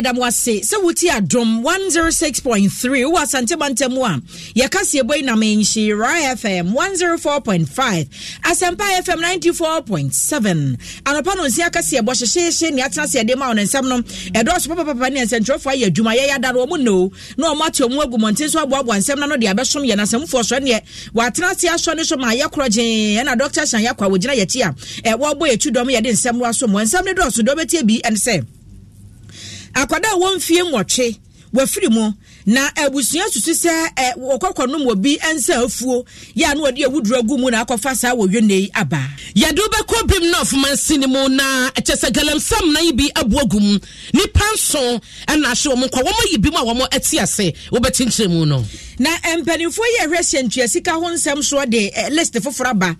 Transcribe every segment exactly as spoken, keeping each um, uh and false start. That was say so what you drum one oh six point three was antebantamwa yakasiebo na menshi Rai F M one oh four point five asempa F M ninety-four point seven anopano nsia kasiebo hyehye ne atenase de ma on nsem no edo so papa papa ne nsentrofo aye adwuma ye yadaro mu no na o matwe mu agumonte so aboabo nsem na no de abesom ye na semfo so ne wa atenase aso ne so ma yakroje na Doctor Shan yakwa wogina yachi a e wo bo yetudom ye de nsem wa so mu nsem ne do so do betie bi and say akwada won fie nwotwe wafiri mu na abusua susu se okwakwanu mo bi ensa afuo ya na odi ewudura gu mu na akofa sa wo yenei aba ya do be kobim na ofman sinimu na echesagalam sam na yibi abuagum ni panson na hwe wo nkwa wo yibi ma wo eti ase wo betinchire mu no na empanifo ye hwehye ntua sika ho nsam so de list fofora ba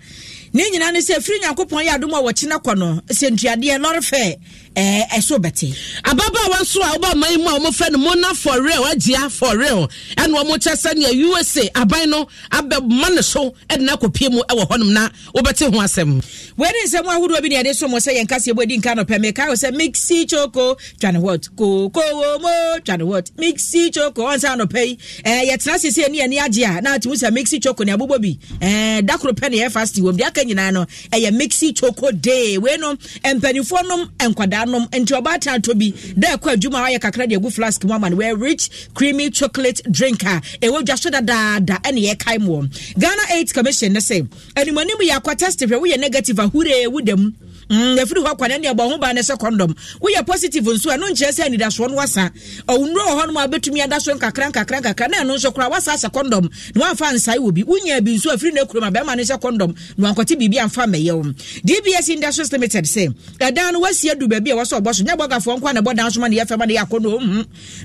ne nyina ne se firi nyakopon ya adom a wo kye nakɔ no se ntuade lorfe eh eso beti ababa wanso a oba man mu a mo fɛ no mo na for real agia for real and wo mo chese na U S A aban no abɛ man so ɛde na kopie mu ɛwɔ hɔnom na wo beti ho asɛm wɛni nsɛm ahodoɔ bi ne ɛde so mo sɛ yɛn Kasiebo di nka no pɛme ka wo sɛ mixi choco twane what koko mo twane what mixi choco onsa no pei eh yɛ tena sese ne ne agia na atimu sɛ mixi choco ne abobo bi eh dakro pɛ ne yɛ fasti wo bi aka nyina no ɛyɛ mixi choco day we no empanifo nom enkwada nom ntobata tobi da kwa adwuma wa ye kakra de agu flask mu amane we rich creamy chocolate drinker e wo dwaso da da da ene ye kai mu Ghana AIDS Commission ne say animani mu ya kwa test hwe we negative ahure wo dem mm efiri ho kwane ne bo ho ba ne se condom wo ye positive nso eno nche se ani da so no wasa owunro ho no abetumi ada so nkakra nkakra nkakra na eno nso kra wasa se condom ne wa fa nsai wo bi unya bi nso afiri ne kuruma be ma ne se condom ne wankoti bibi amfa meyew D B S Industries Limited say adan no wasi adu ba bi waso oboso nya bogafo nkwa na bodan so ma ne ye fema ne yakono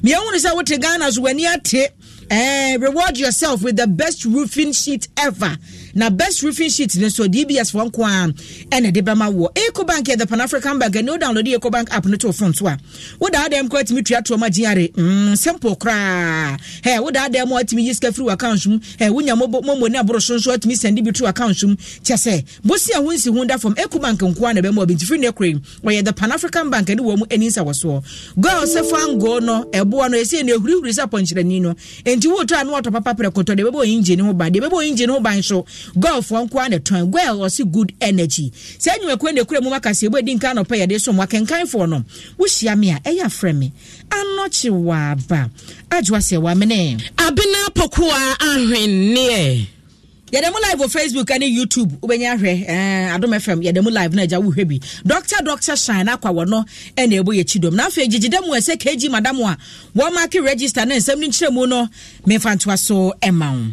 miewu ne se wote Ghana so ani ate eh reward yourself with the best roofing sheet ever na best roofing sheet ne so D B S for nkwa ene de bema wo Ecobank here the Pan African Bank and no download the Ecobank app no to phone so a wo da dem kwat mi twa to ma G R A mm simple kra he wo da dem wat mi yiska free account mu he wo nya mobo momo ne abro so so at mi send bi to account mu chese bosi a won si hunda from Ecobank nkwa na bema obinti free ne kra where the Pan African Bank and wo mu enisa waso go se fan go no ebo no ese ne hurihuri sa ponchirani no enti wo to an wo to papa prekoto de bebo engine ho ba de bebo engine ho ban so go for nkwa na ton go e osi good energy se anyu ekwe ne mu Kasiebo di nka no peye de so mo kenkan fo no wo hia me a eya frame anoche wa ba ajwa se wa mene abina pokoa ahwenne ye dem live on Facebook and YouTube ubenya hwe eh Adom F M ye dem live na agya wo hwe bi doctor doctor Shine akwa wo no e na ebo ye chidom na afa gigida mu ese kg madam a wo mark register na nsem ni nkyeremu no me fantoa so emaw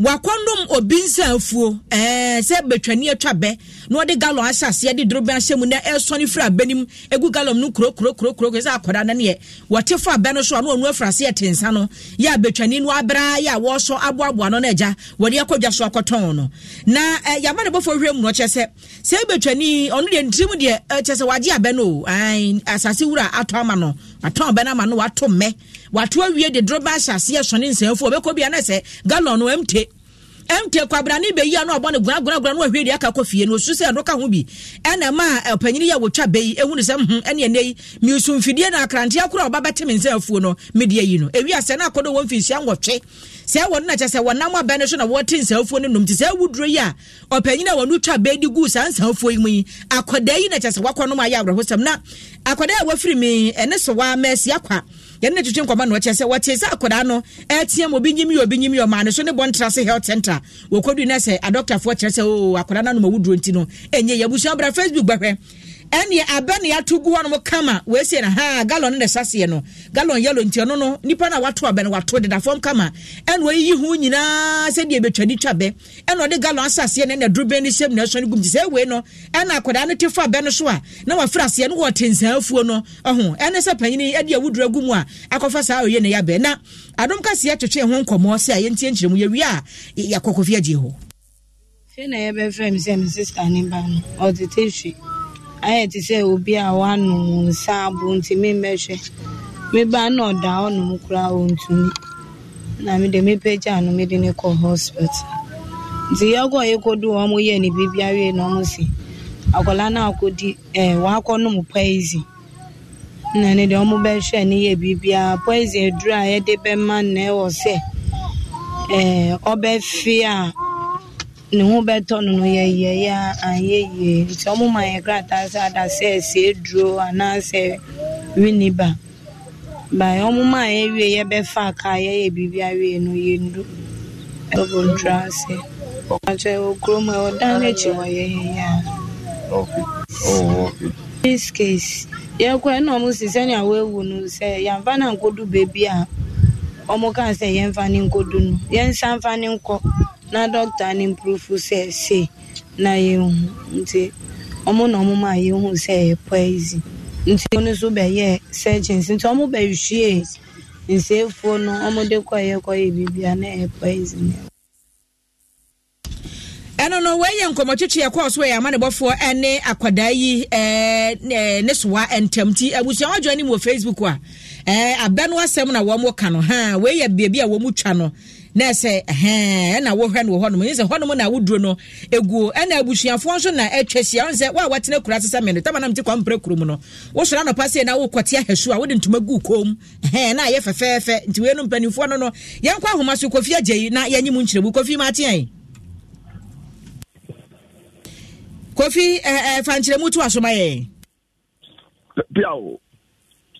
Wakondom obinsanfuo eh se betwani atwa be no de galon asase de drobe ahyemu na elsoni firi abanim egu galon no kro kro kro kro se akoda na ne wotefo abeno so na onu afrase etensa no ya betwani no abra ya wo so abo abo no na eja wori akodwa so akoton no na ya mane bofo hwem no chese se betwani onu de ntirim de chese waje abeno an asase wura atoma no aton bena ma no watome wato awie de drobe ahyase esoni nsanfuo obekobia na se galon no mte Mte kwa brani be ya no abone guna guna guna no hwe dia ka kofie no su se no ka ho bi ena ma opanyini ya wotwa bei ehunu se hmm ene nei mi usu mfidie na akrante akora obabete mense afuo no media yi no ewi ase na akodo won finsia ngotwe se won na chese won nam abane so na wotin se afuo no nom ti se wuduro ya opanyini wonu twa bei di gu san san afuo yi akoda yi na chese wakono ma ya awrehosem na akoda ya wafiri mi ene so wa mercy akwa ya ne tutu nkoma no chese wotese akoda no etie mo binyimi yo binyimi yo ma ne so ne bontrase health center wokodu na se a doctor for chese o akoda na no mawuduro ntino enye yabusu abra Facebook bahwe ene abane yatugu hono kama we sie na ha gallon ne sase no gallon yellow ntino no nipa na wato abane wato de da form kama ene we yi hu nyina se die betwani twabe ene de gallon sase ne ne drubeni sem ne so ne gumti se we no ene akoda ne tefa abane so a na wafrase ne wo tensafuo no oho ene se panyini ade awudura gumu a akofa sa oye ne yabe na Adom Kasiebo twetwe ho nkomo se aye ntie nkyiremu yewia yakokofia agye ho fe na yebe frem sem sister ne ba no oditeshi I had to say, will be a one sabun to me measure. Maybe I know down crowd to me. I made a me page and made in a co hospital. The yoga you could do almost any baby normalcy. I call an alcohol walk on no poisy. Nanny the almost any baby poisy dry a deep man never say. Eh, obey fear. No better, no, yeah, yeah, yeah, and yeah, yeah. It's almost my grandfather that says, say, draw, and I say, Winnie Ba. By almost my area, Befaka, baby, I know you do. Double dress, I will grow my own damage. Okay. Oh, okay. This case, yeah, quite almost is any way who say, Yavana go do baby. Omoka say, Yan Fanning go do, Yan San Fanning go. Na doctor and improve who says, say, na you say, Omon Omoma, you who say, poison. Unsobe, yeah, surgeons, and Tomo Bay she is. In safe for no Omode Koya Koya Bibiana, poison. I don't know where young Komachi, of course, where I'm about for any Aquadai, Neswa, and Tempty. I wish you all joining with Facebook. Eh, a Benwa Semina, one more canoe, huh? Where your baby, a woman channel. Na say eh na wo hwe no hono me say hono mo na woduro no eguo e na abusuafo nso na etwesia on say wa watene kura sesa me no tama na mti kwa mpre kru mu no wo sura no pase na wo kwete ahesu a wo de ntuma gu kom eh na ye fefefe nti we no mpanimfo no no ye nkwa homa so kofi agye na ye nyi mu nkyire bu kofi ma atian kofi eh eh fa nkyire mu tu asoma ye biao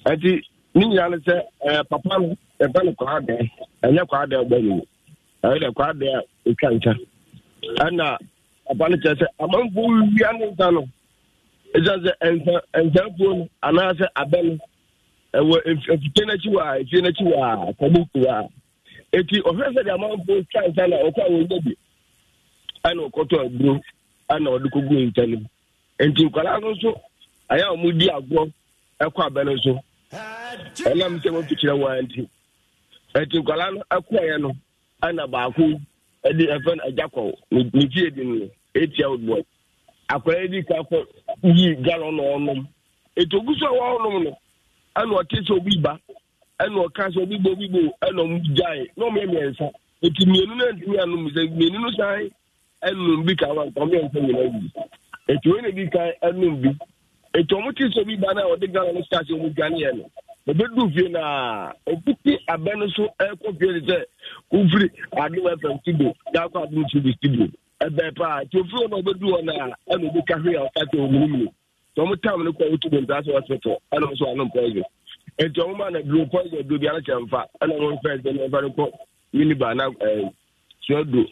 ati ninya ne say eh papa no e ba no kwa de enye kwa da gbani ele kwa da e kancha ana abale chese amambu wi anu tanu e jaze enza enza bu ana se abel ewo efitenachi wa efitenachi wa kobuku wa eti ofese de amambu kancha na okwa wo debi ana okoto agro ana odukogu ntani enti kwala nso aya omudi agwo ekwa abel nso ana mtemo fikira wa enti eti kwalano akoye no ana baako edi efen ajakwo ni tie di ni eti awbo akwere di ka ko yi galon no onum eti oguso wa onum no ana otese obiba ana oka so obibo obibo ana mjai no me miensa eti mienu na ntimi anu mze mienu no sai anu bi ka wa ko me nko ni eti we ne bi ka anu bi eti omoti so obiba na odi galon no start omugani e no obedu fie na obuti abenu so ekofie de ufri aduwa fentido da kwa aduwa studio ebe pa ti ofri na obedu ona enu bi kahwe ya ofate omumuni to mo tam ne kwa otudo ntaso hospital enu so anu poison enti o ma na blue poison do bi ala chamfa enu won first enu ba ko miniba na shodo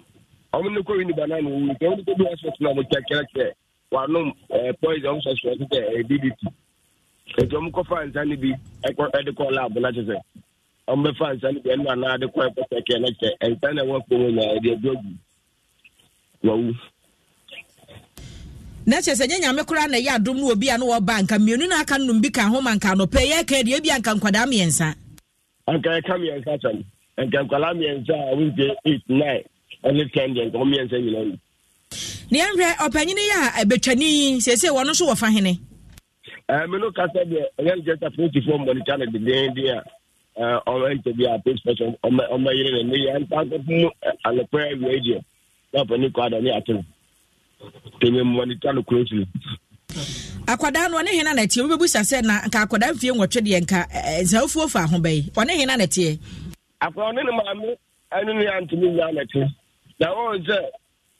o mo ne ko miniba na no wi to ko do hospital na mo kekere ke wa no poison so so de ddt etom ko fans ani bi e ko e de ko lab na je se am be fans ani bi na na de ko e protect na je e tan e won ko na e de dogu wawu na che se nyanya me kura na ya dom no obi an wo bank mienu na aka num bi kan ho man kan no pe ye ka de bi an kan kwada miensa an kan ka miensa tan an kan kwala miensa we dey eight nine only ten dey go miensa you know ni enre opanyini ya ebetwani se se wono so wo fa hene I no kasa de yen just a forty-four money channel the day there uh on to be a person on my on my year and me and talk to and the prayer radio Akwada no ne hena na tie obebusa se na nka akwada mfie nwotwede enka zafuo fa ho bayi one hena na tie akwada no ne maami anu ne antimi nya na tie na won je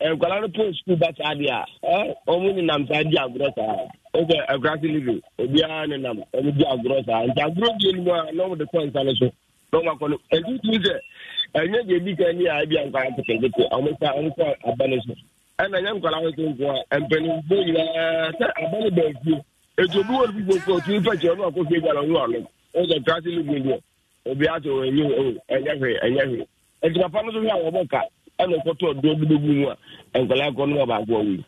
enkwala no post school bat adia eh omuni nam sa di agrosa oge agrasi live obi ane nam obi di agrosa nta gro di ni mo no de consale so no ma ko edu tuje enye je bi kan ni abi ankwala pete ko amsa anko abaniso and I am going to go and bring you a baby. It's a good people for two, but you're not going to get along. All the tragedy will be out of a new and every and every. And the family of our car and the photo of the and Galagon about going.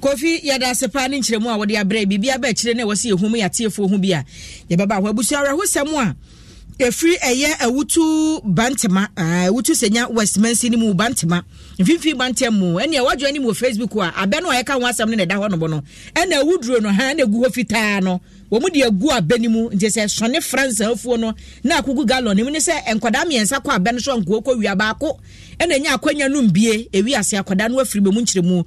Kofi yada sepani nchiremwa wadi ya bre bibi ya be chirene wasi humu ya tifu humbia ya baba wabushara husemwa Free a year a wutu bantama, a wutu senya Westminster mu bantama, Vinfi Bantemu, and your watch any more Facebook. I beno I can want something that one bono, and a wood run or hand a guofitano. Womudia gua benimu, just a sonny France elfono, na kuku gallon, Minister, and Kodami and Sakwa Benish and Guoko Yabaco, and then Yaquena Lumbie, a we are Siakodanwa Fribumunchimu.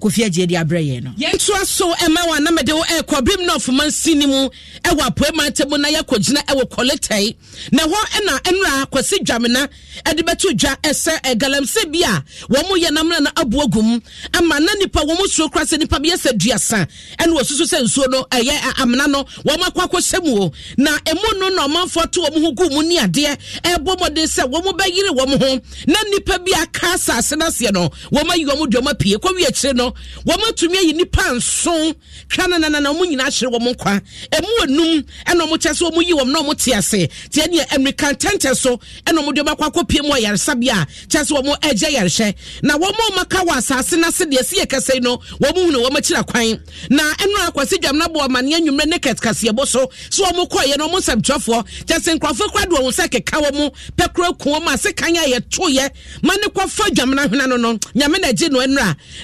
Kufia jedi abreye no yentwa so ema wa na mede wo e kwabrim no fuma sini mu e wa poema temu na ye kogina e wo koletai na ho e na enra kwase dwamena e de beto dwa ese e galamse bia wo mu ye na mna na abuogum ama na nipa wo mu suro krase nipa bia se duasa ene wo susu se nsuo no eye amna no wo makwa kwasemu na emu no no manfo to wo mu hugu mu ni ade e bomode se wo mu bayire wo mu ho na nipa bia ka asase na se no wo ma yiwo mu dwoma pie kwa wi akire no wama tumia yini panson kana na na na umu yina ashiri wamu kwa emu wenum eno mchesu wamu yi wamu na umu tiase tiyeni ya emrikan tenteso eno mudioba kwa kopi emu wa yarisabia chesu wamu eje yarishe na wamu makawa sasina sidiye siye keseno wamu hunu wamu chila kwain na enu na kwa siju ya mnabu wa manye nyumre neket Kasiebo so su wamu kwa yeno wamu sabitofo chese nkwafu kwa duwa usake kawamu pekro kuwama sekanya yetuye mani kwa faju ya mna huna nono nyamene jino enu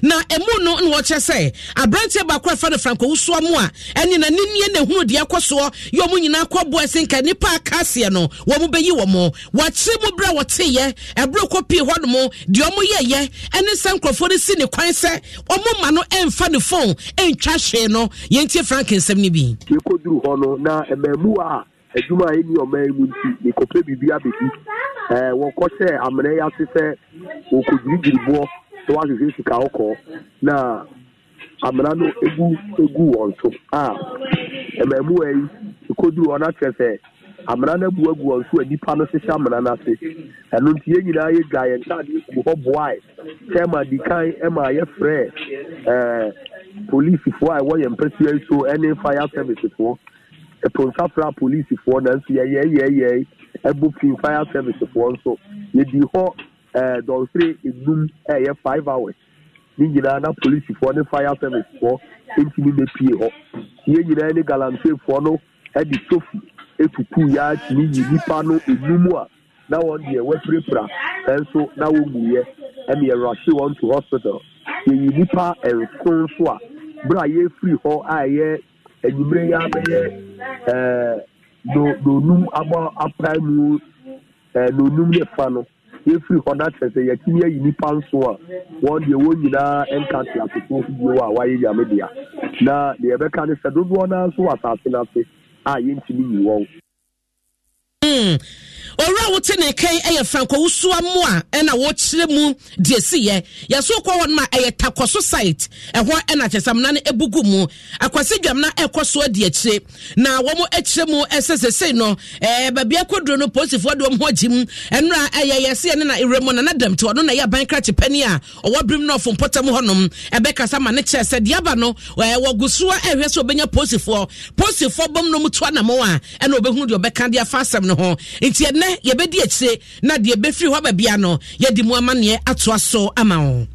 na emu no no chese abrante ba kwa fa de franco uso moa eni na ninye ne hu de akoso yo mu nyina akwobo esenka nipa akase no wo mu beyi wo mo wache mu bra wote ye ebro kopi hono mu de omo ye ye eni sankrofo de si ne kwan se omo ma no emfa ne phone entwa hwe no ye ntie franken sem ni bi ye koduru hono na emamu a aduma eni o man mu nti ne kopre bibia bebi eh wo kose amre ya se se wo koduru so as you see Kaoko, now Amarano Egu Egu also. Ah, and my boy, you could do on that. Amarana Buegu also a department Samanana, and Luntian guy and Sadi, why? Tema, the kind Emma, your friend, police before I was impressed, so any fire service before a Ponsafra police before Nancy, yeah, yeah, yeah, a booking fire service before so you'd be hot. Uh, don't say it boom eh, yeah, five hours. Ningina na police for the fire service for intimate P O. Here you any galamse for no at the Sophie, eight to two yards, Nipano, a Lumua. Now on the West Ripra, and so now we and the Rashi on to hospital. The Nipa and Consua, Braye free ho, I hear, and you bring up the Num Abba Apramu, no Numia Fano. If you for that, say, you can hear you pound so one year old, you know, and can't have to go to why you are media. Now, the other kind of said, don't want us who are passing up. I ain't you all. Ora wotene kan eye franko wusua moa ena wo kire mu de siye ya so kwa won ma eye takoso site ehwo ena chesam na ne ebugu mu akwase dwam na ekoso de akire na wo mo ekire mu esesese no eh babia kodro no posifo de mo hojim enra eye yese ene na iremo na nadam to no na ya bank crache pani a owo brim no fo potam honom ebeka sama ne kire se dia ba no wo gusua ehwe so benya posifo posifo bom no mutwa na mo a ena obehunu de obeka de afasem no ho ntia ne yebedi akire na de befiri ho babia no ye di mu amane atoa so ama wo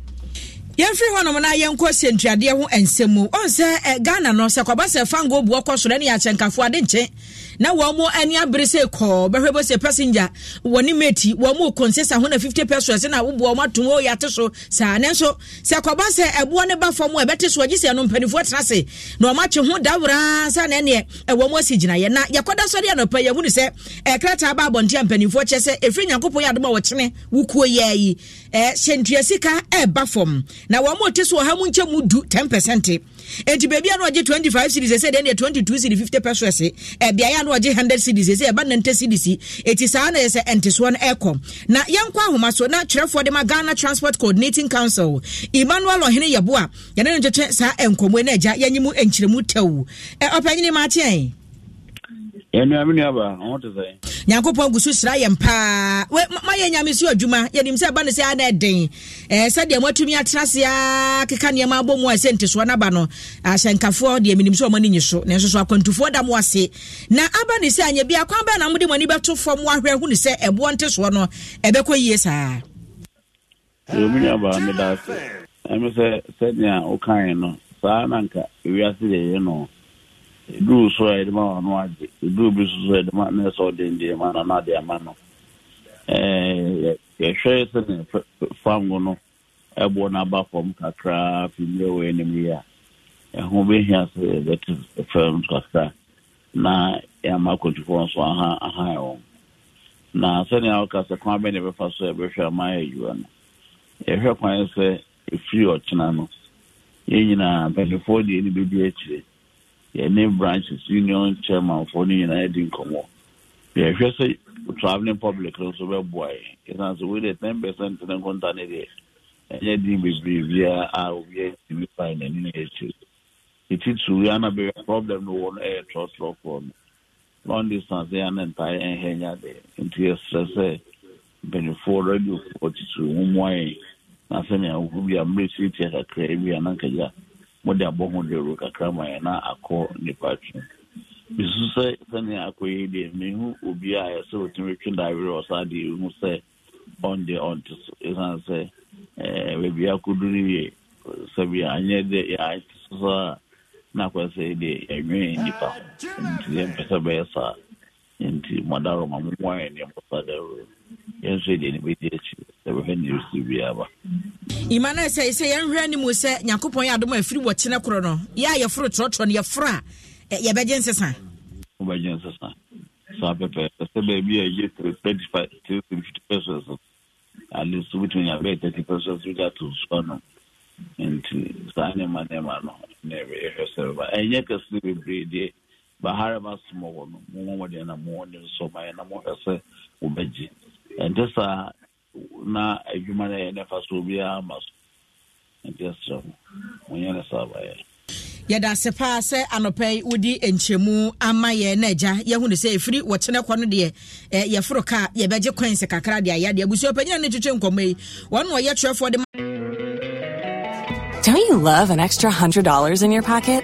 Everyone on a young question, Jadia, and Semu, or Sir Ghana, no Sakabasa Fango, Bocosolani, and Cafuadinche. Now, one more any abrise call, but he was a passenger. One imeti, one more consists one hundred and fifty persons, and I would want to know Yatoso, Sanenso, Sakabasa, a one about for more better swagis and unpenifort Nase, no much of one Dabra, San, and one more Sijina, Yakoda Soriano, pay a wood, sir, a crater babon, jumping for chess, a friend and couple Yadmo, Wuko ye, a Sentriasica, a buffum. Now, one more test will how much would do ten percent. And to baby, I know twenty five cities, I said, and twenty two cities, fifty persons, a Biano. one hundred cities is a band and C D C. It is an S and this one aircom. Now, young Kwahuma, so not chair for the Ghana Transport Coordinating Council. Emmanuel or Henry Yabua, Yanan Chensa and Comweneja, Yanimu and Chimutu. Opinion Martin. And I want to say, Yanko Pongus, I am pa. Well, my Yamisu Juma, Yanimsa Banasa and Day. Sadia, what to me at Trasia, Kikania Mabo, I sent to Swanabano, I sent Kafu, the minimum so many so, Nessu, I come to four damwasi. Now, Abanisa, and Yabia Kwamba, and Mudi Manibato from one where who said, and want to Swano, and Beco, yes, sir. I must say, Sadia, Okayano, Sananka, we are today, you know. Do so at the man, do business at the madness or the Indian man, another man. A share farm, a born above from Kakra, Filio, enemy, and who may have that firm Kakra. Now, Yamako to force one high home. Now, sending out Casa Kwame never first ever shall my you. A help, I say, a few or Chinano. You know, before the N B D H. Your name branches, union chairman for the United Income. The official traveling public also well boy. It has with a ten percent to the container. And yet, we be are we to find an issue. It is to Rihanna be a problem no one air trust law form. Long distance, they are an entire and hang into a stress. Benefit radio forty two, whom why nothing will be a mercy to a crazy and uncle. What they are born the rook, a crammer, and I call the patron. Missus said, Sending a quay, who will be a sort of rich diary or Sadi, who say on the on to say, maybe I could do the Sabia, and yet the eyes, sir. Napa say the Emery in the town, into the Empress of Bessa, into Madame and the Ambassador. Yes, they did with it. They were handed to be ever. Imana say, say, I'm running with Yacopo Yadoma, free watching a chrono. Yeah, your fruit rot on your fra. Your bagenses, sir. Bagenses, sir. So, baby, I get to thirty five to fifty persons. At least between a bed, thirty persons with that to Spanum. And to sign my name, I know. Never ever serve. And yet, I sleep every day. But however small, more than a morning, so my animal, I say, Ubeji. And this are not a human and a fast will be a must. And just so we understand. Yada sepa se anope udi enchemu ama ye neja ye hunde se free watchena kwano de ye furoka ye beje kwense kakra de ya de abusio panyina ne twetwe nkomei wono ye twefo de. Don't you love an extra one hundred dollars in your pocket?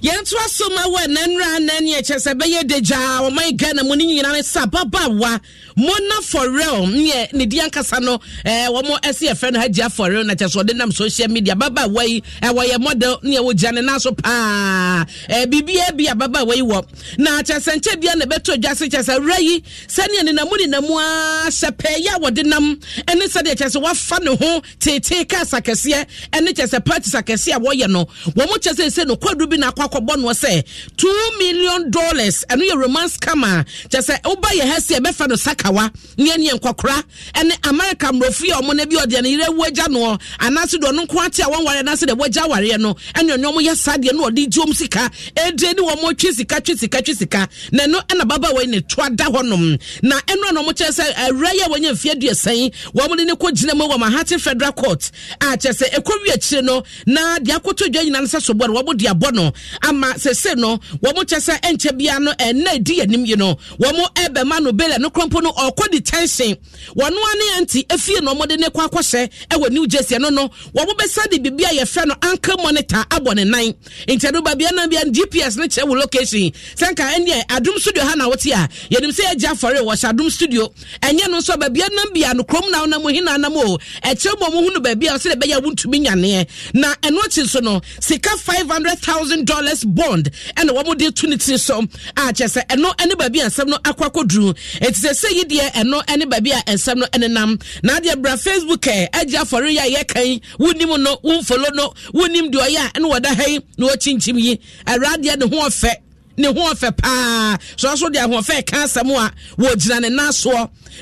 yentwa soma wa nanra nani e chesebe ye deja o my Ghana mo ni nyina ne sababa wa mo na for real ne ne di ankasa no eh wo mo S F N haja for real na cheso de nam social media baba wa yi e wo ye model ne wo jane na so pa e bibia bia baba wa yi wo na chesenche bia ne beto dwase chesa rayi sane ne na mo ni na mu a shepe ya wo de nam ene se de chese wa fa ne ho tete ka sakese ene chese party sakese a wo ye no wo mo chese se no kwadu bi na kwa bond was say two million dollars and your romance kama just say oh by your hair see a better sakawa nyan kwakra and America mrofi or money or the wager no and answer don't quite one way and answer the wager warrior no and your normal yes side you know the jom sika and then one more chisika chisika chisika na no and a baba way in a twada honum na and run on much as a raya when you fear dear saying woman in a quote jinamo Manhattan Federal Court ah just say a Korea chino na the akoto judge answer so what what the abono ama se se no womo chese enche bia no ena di enim you know womo ebe ma no bele no krompo no okodi tension wono ane anti efie no mode ne kwa kwose ewe New Jersey no no womo besa de bibia ye fe no anka monitor abone nine inte do babia na bia G P S ne che wo location senka enye Adom studio ha na wote a yenim se eja fore wo Adom studio enye no so babia na bia no krom na na mo hina na mo e che mo hunu babia se de beya wuntumi nyane na eno chi so no sika five hundred thousand dollars bond and one would do twenty some ah just say and no any baby and some no aqua codru it's a say dear and no any baby and some no and nam now dear bra Facebook eh eja for ya ye kan wonimu no won follow no wonim do ya and what the hey no chinchim yi aradia de ho afa ne ho afa pa so aso de ho afa kan samu a wo jina ne naso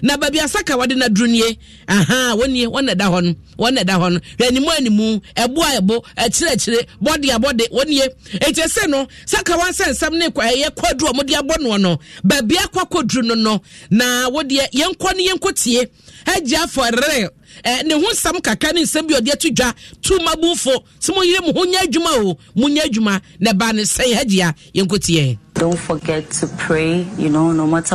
na baby asaka wade na drunie aha woni wona da ho no wona da ho no animu animu ebo ebo akire akire body abode woni eche se no saka wansensam ne kwa ye kwadru omodi abono no baby akwakodru no no na wode yenko ne yenkotie haja for real eh ne ho sam kaka ne nsam bi ode atudwa tumabufo simo yire mu honya adwuma o munya adwuma na ba ne sei haja yenkotie. Don't forget to pray, you know, no matter